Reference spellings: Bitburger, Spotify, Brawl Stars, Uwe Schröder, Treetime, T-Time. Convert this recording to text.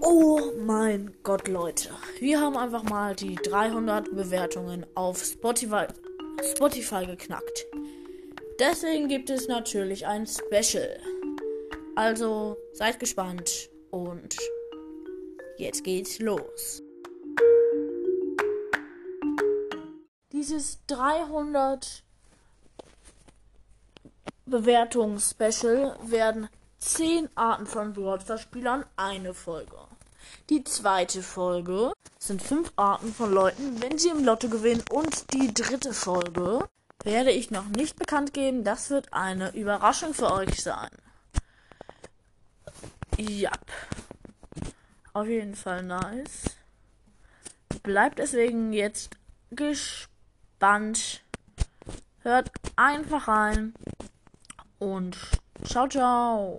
Oh mein Gott, Leute. Wir haben einfach mal die 300 Bewertungen auf Spotify geknackt. Deswegen gibt es natürlich ein Special. Also seid gespannt und jetzt geht's los. Dieses 300 Bewertungs-Special werden 10 Arten von Brawl Stars Spielern eine Folge. Die zweite Folge sind 5 Arten von Leuten, wenn sie im Lotto gewinnen. Und die dritte Folge werde ich noch nicht bekannt geben. Das wird eine Überraschung für euch sein. Ja. Auf jeden Fall nice. Bleibt deswegen jetzt gespannt. Hört einfach rein. Und ciao, ciao.